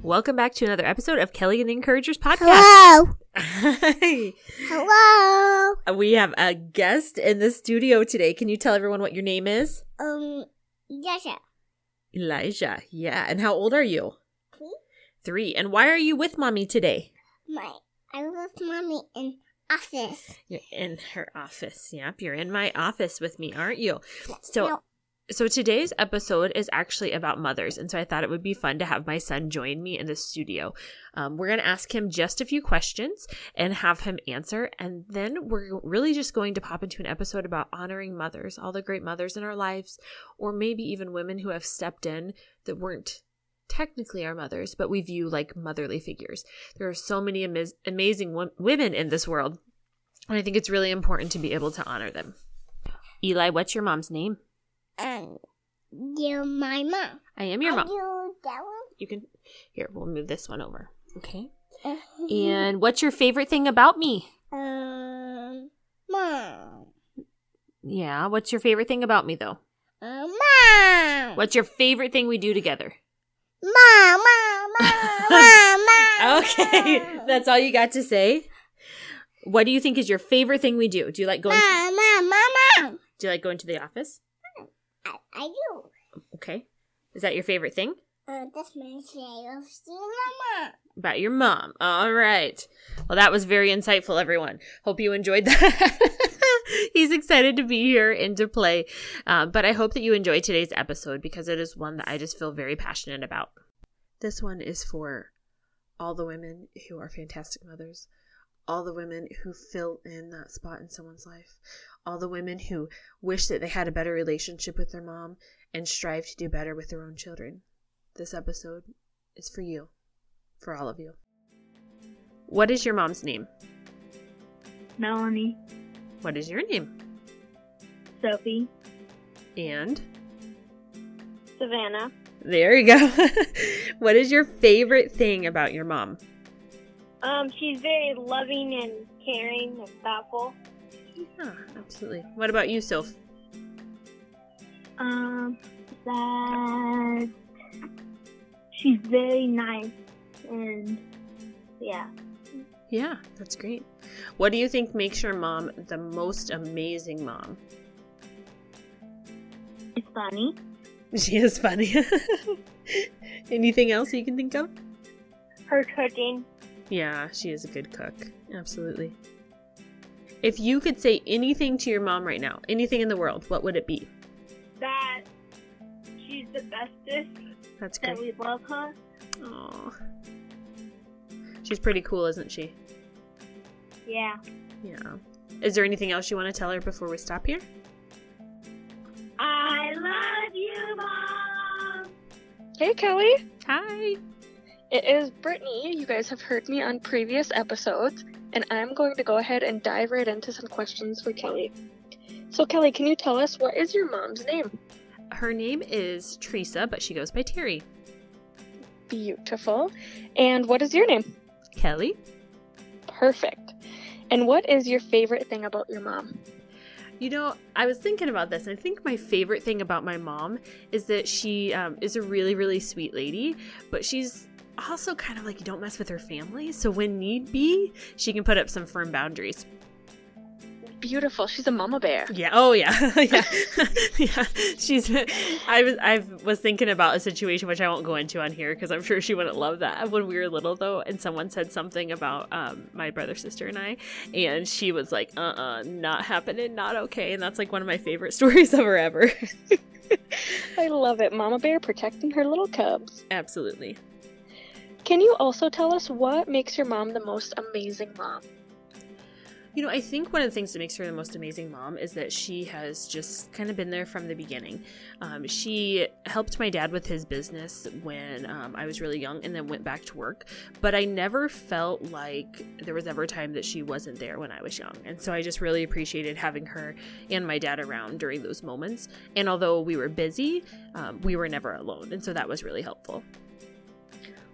Welcome back to another episode of Kelly and the Encouragers podcast. Hello. Hi. Hello. We have a guest in the studio today. Can you tell everyone what your name is? Elijah. Elijah. Yeah. And how old are you? Three. And why are you with mommy today? I'm with mommy and office. You're in her office. Yep, you're in my office with me, aren't you? So today's episode is actually about mothers, and so I thought it would be fun to have my son join me in the studio. We're going to ask him just a few questions and have him answer, and then we're really just going to pop into an episode about honoring mothers, all the great mothers in our lives, or maybe even women who have stepped in that weren't technically our mothers, but we view like motherly figures. There are so many amazing women in this world, and I think it's really important to be able to honor them. Eli, what's your mom's name? You're my mom. I am your mom. You that one? You can. Here, we'll move this one over. Okay. And what's your favorite thing about me? Mom. Yeah. What's your favorite thing about me, though? Mom. What's your favorite thing we do together? Mom. Okay, that's all you got to say. What do you think is your favorite thing we do? Do you like going? Mom. Do you like going to the office? I do. Okay. Is that your favorite thing? That's my favorite thing, Mama. About your mom. All right. Well, that was very insightful, everyone. Hope you enjoyed that. He's excited to be here and to play. But I hope that you enjoyed today's episode because it is one that I just feel very passionate about. This one is for all the women who are fantastic mothers, all the women who fill in that spot in someone's life, all the women who wish that they had a better relationship with their mom and strive to do better with their own children. This episode is for you, for all of you. What is your mom's name? Melanie. What is your name? Sophie. And? Savannah. There you go. What is your favorite thing about your mom? She's very loving and caring and thoughtful. Yeah, absolutely. What about you, Soph? That she's very nice and yeah. Yeah, that's great. What do you think makes your mom the most amazing mom? She's funny. She is funny. Anything else you can think of? Her cooking. Yeah, she is a good cook. Absolutely. If you could say anything to your mom right now, anything in the world, what would it be? That she's the bestest. That's great. That we love her. Aw. She's pretty cool, isn't she? Yeah. Yeah. Is there anything else you want to tell her before we stop here? I love you, Mom! Hey, Kelly. Hi. It is Brittany. You guys have heard me on previous episodes, and I'm going to go ahead and dive right into some questions for Kelly. So, Kelly, can you tell us what is your mom's name? Her name is Teresa, but she goes by Terry. Beautiful. And what is your name? Kelly. Perfect. And what is your favorite thing about your mom? You know, I was thinking about this, and I think my favorite thing about my mom is that she is a really, really sweet lady, but she's also kind of like you don't mess with her family, so when need be, she can put up some firm boundaries. Beautiful. She's a mama bear. Yeah. Oh, yeah. Yeah. Yeah. I was thinking about a situation which I won't go into on here because I'm sure she wouldn't love that. When we were little, though, and someone said something about my brother, sister, and I, and she was like, not happening, not okay. And that's like one of my favorite stories of her ever. I love it. Mama bear protecting her little cubs. Absolutely. Can you also tell us what makes your mom the most amazing mom? You know, I think one of the things that makes her the most amazing mom is that she has just kind of been there from the beginning. She helped my dad with his business when I was really young and then went back to work. But I never felt like there was ever a time that she wasn't there when I was young. And so I just really appreciated having her and my dad around during those moments. And although we were busy, we were never alone. And so that was really helpful.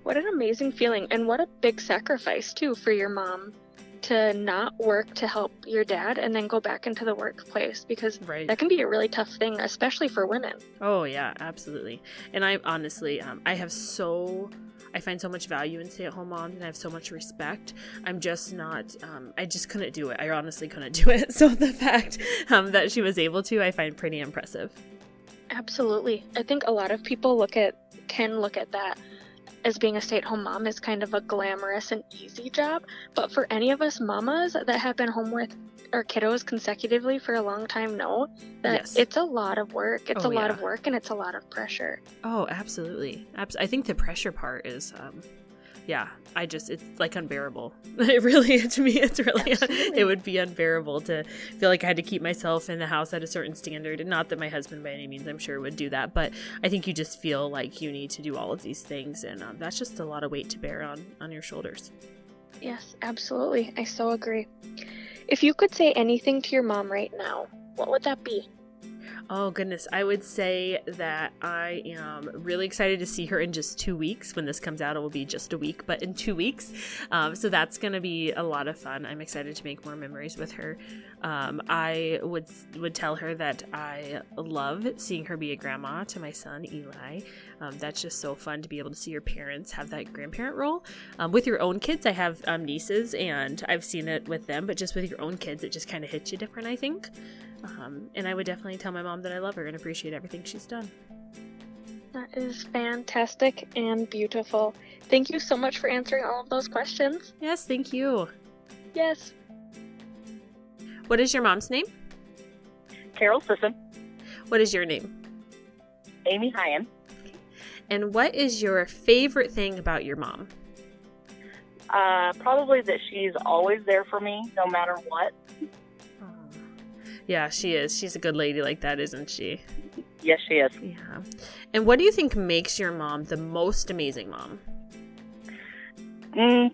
What an amazing feeling, and what a big sacrifice too for your mom to not work to help your dad and then go back into the workplace, because right. That can be a really tough thing, especially for women. Oh yeah, absolutely. And I honestly, I find so much value in stay-at-home moms, and I have so much respect. I'm just not, I just couldn't do it. I honestly couldn't do it. So the fact that she was able to, I find pretty impressive. Absolutely. I think a lot of people can look at that as being a stay-at-home mom is kind of a glamorous and easy job. But for any of us mamas that have been home with our kiddos consecutively for a long time know that It's a lot of work. It's a lot of work, and it's a lot of pressure. Oh, absolutely. I think the pressure part is, it's like unbearable. It really, to me, it's really, it would be unbearable to feel like I had to keep myself in the house at a certain standard. And not that my husband by any means, I'm sure, would do that. But I think you just feel like you need to do all of these things. And that's just a lot of weight to bear on your shoulders. Yes, absolutely. I so agree. If you could say anything to your mom right now, what would that be? Oh, goodness. I would say that I am really excited to see her in just 2 weeks. When this comes out, it will be just a week, but in 2 weeks. So that's going to be a lot of fun. I'm excited to make more memories with her. I would tell her that I love seeing her be a grandma to my son, Eli. That's just so fun to be able to see your parents have that grandparent role. With your own kids, I have nieces, and I've seen it with them, but just with your own kids, it just kind of hits you different, I think. And I would definitely tell my mom that I love her and appreciate everything she's done. That is fantastic and beautiful. Thank you so much for answering all of those questions. Yes, thank you. Yes. What is your mom's name? Carol Sisson. What is your name? Amy Hyen. And what is your favorite thing about your mom? Probably that she's always there for me, no matter what. Yeah, she is. She's a good lady like that, isn't she? Yes, she is. Yeah. And what do you think makes your mom the most amazing mom?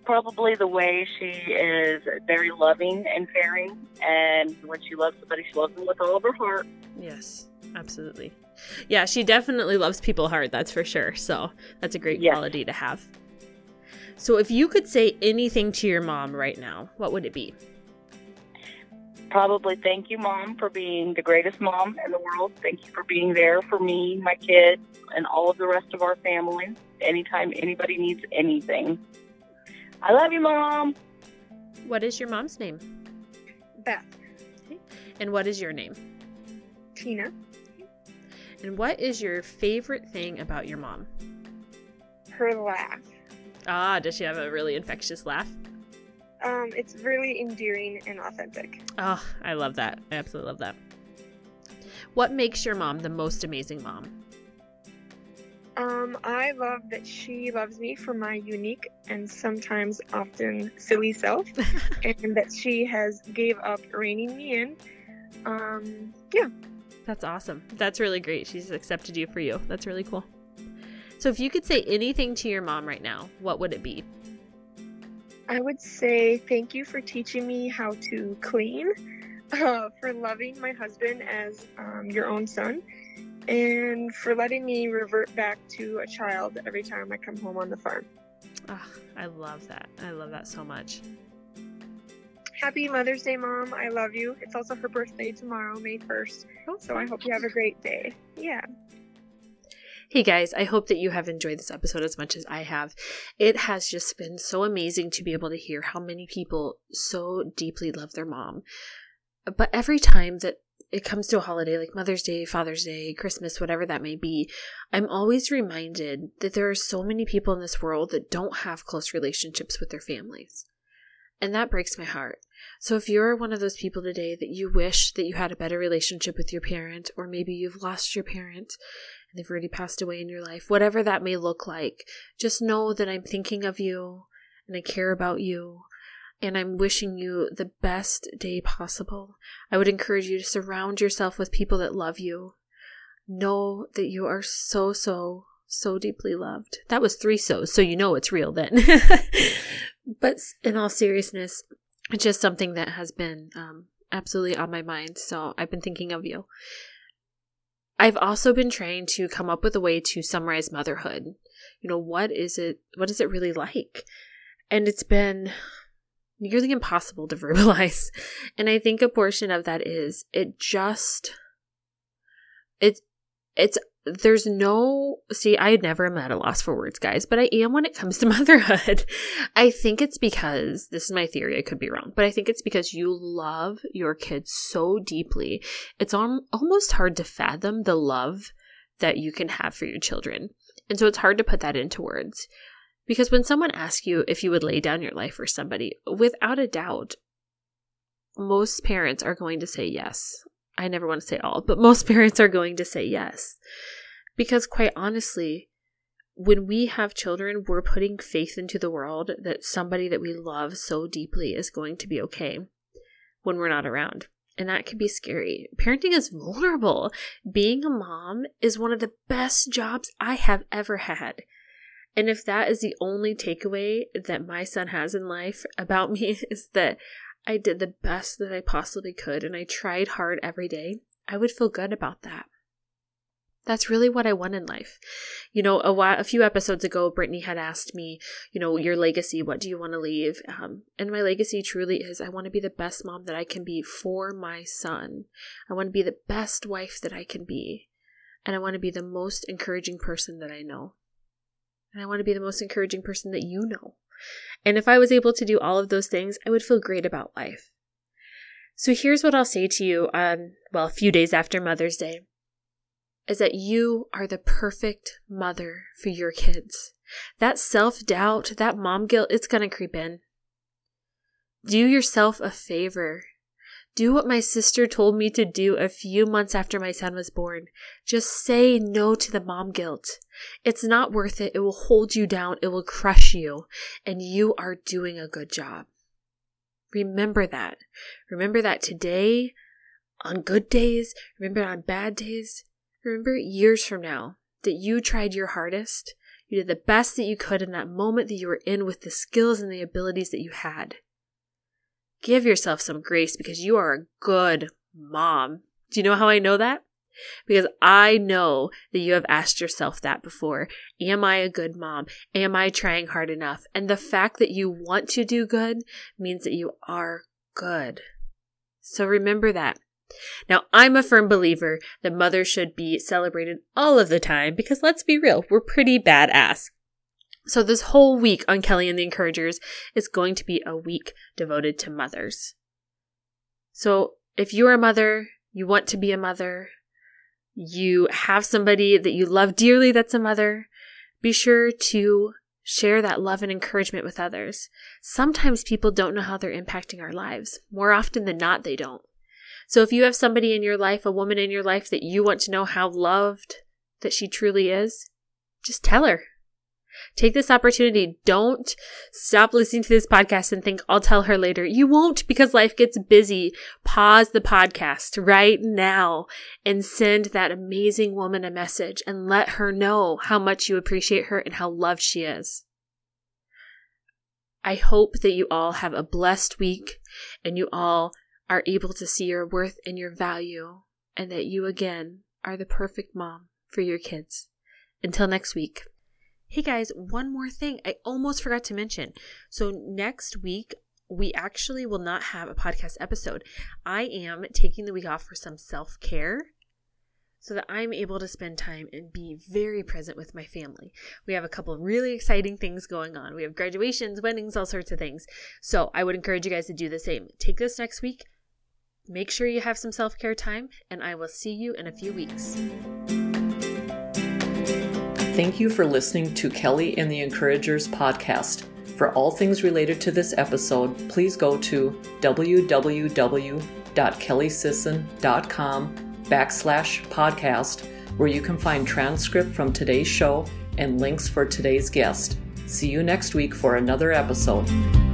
Probably the way she is very loving and caring. And when she loves somebody, she loves them with all of her heart. Yes, absolutely. Yeah, she definitely loves people hard, that's for sure. So that's a great quality to have. So if you could say anything to your mom right now, what would it be? Probably thank you, Mom, for being the greatest mom in the world. Thank you for being there for me, my kids, and all of the rest of our family. Anytime anybody needs anything. I love you, Mom. What is your mom's name? Beth. Okay. And what is your name? Tina. Okay. And what is your favorite thing about your mom? Her laugh. Ah, does she have a really infectious laugh? It's really endearing and authentic. Oh, I love that. I absolutely love that. What makes your mom the most amazing mom? I love that she loves me for my unique and sometimes often silly self, and that she has gave up reining me in. Yeah. That's awesome. That's really great. She's accepted you for you. That's really cool. So if you could say anything to your mom right now, what would it be? I would say thank you for teaching me how to clean, for loving my husband as your own son, and for letting me revert back to a child every time I come home on the farm. Oh, I love that. I love that so much. Happy Mother's Day, Mom. I love you. It's also her birthday tomorrow, May 1st, so I hope you have a great day. Yeah. Hey guys, I hope that you have enjoyed this episode as much as I have. It has just been so amazing to be able to hear how many people so deeply love their mom. But every time that it comes to a holiday like Mother's Day, Father's Day, Christmas, whatever that may be, I'm always reminded that there are so many people in this world that don't have close relationships with their families. And that breaks my heart. So if you're one of those people today that you wish that you had a better relationship with your parent, or maybe you've lost your parent, they've already passed away in your life, whatever that may look like, just know that I'm thinking of you and I care about you. and I'm wishing you the best day possible. I would encourage you to surround yourself with people that love you. Know that you are so, so, so deeply loved. That was 3 so's, so you know it's real then. But in all seriousness, it's just something that has been absolutely on my mind, so I've been thinking of you. I've also been trying to come up with a way to summarize motherhood. You know, what is it really like? And it's been nearly impossible to verbalize. And I think a portion of that is I had never met a loss for words, guys, but I am when it comes to motherhood. I think it's because, this is my theory, I could be wrong, but I think it's because you love your kids so deeply. It's almost hard to fathom the love that you can have for your children. And so it's hard to put that into words. Because when someone asks you if you would lay down your life for somebody, without a doubt, most parents are going to say yes. I never want to say all, but most parents are going to say yes. Because quite honestly, when we have children, we're putting faith into the world that somebody that we love so deeply is going to be okay when we're not around. And that can be scary. Parenting is vulnerable. Being a mom is one of the best jobs I have ever had. And if that is the only takeaway that my son has in life about me, is that I did the best that I possibly could and I tried hard every day, I would feel good about that. That's really what I want in life. You know, a few episodes ago, Brittany had asked me, you know, your legacy, what do you want to leave? And my legacy truly is I want to be the best mom that I can be for my son. I want to be the best wife that I can be. And I want to be the most encouraging person that I know. And I want to be the most encouraging person that you know. And if I was able to do all of those things, I would feel great about life. So here's what I'll say to you, a few days after Mother's Day, is that you are the perfect mother for your kids. That self-doubt, that mom guilt, it's going to creep in. Do yourself a favor. Do what my sister told me to do a few months after my son was born. Just say no to the mom guilt. It's not worth it. It will hold you down. It will crush you. And you are doing a good job. Remember that. Remember that today, on good days, remember on bad days. Remember years from now that you tried your hardest. You did the best that you could in that moment that you were in with the skills and the abilities that you had. Give yourself some grace because you are a good mom. Do you know how I know that? Because I know that you have asked yourself that before. Am I a good mom? Am I trying hard enough? And the fact that you want to do good means that you are good. So remember that. Now, I'm a firm believer that mothers should be celebrated all of the time because let's be real, we're pretty badass. So this whole week on Kelly and the Encouragers is going to be a week devoted to mothers. So if you're a mother, you want to be a mother, you have somebody that you love dearly that's a mother, be sure to share that love and encouragement with others. Sometimes people don't know how they're impacting our lives. More often than not, they don't. So if you have somebody in your life, a woman in your life that you want to know how loved that she truly is, just tell her. Take this opportunity. Don't stop listening to this podcast and think, I'll tell her later. You won't because life gets busy. Pause the podcast right now and send that amazing woman a message and let her know how much you appreciate her and how loved she is. I hope that you all have a blessed week and you all are able to see your worth and your value and that you, again, are the perfect mom for your kids. Until next week. Hey guys, one more thing I almost forgot to mention. So next week, we actually will not have a podcast episode. I am taking the week off for some self-care so that I'm able to spend time and be very present with my family. We have a couple of really exciting things going on. We have graduations, weddings, all sorts of things. So I would encourage you guys to do the same. Take this next week. Make sure you have some self-care time, and I will see you in a few weeks. Thank you for listening to Kelly and the Encouragers podcast. For all things related to this episode, please go to www.kellysisson.com/podcast, where you can find transcript from today's show and links for today's guest. See you next week for another episode.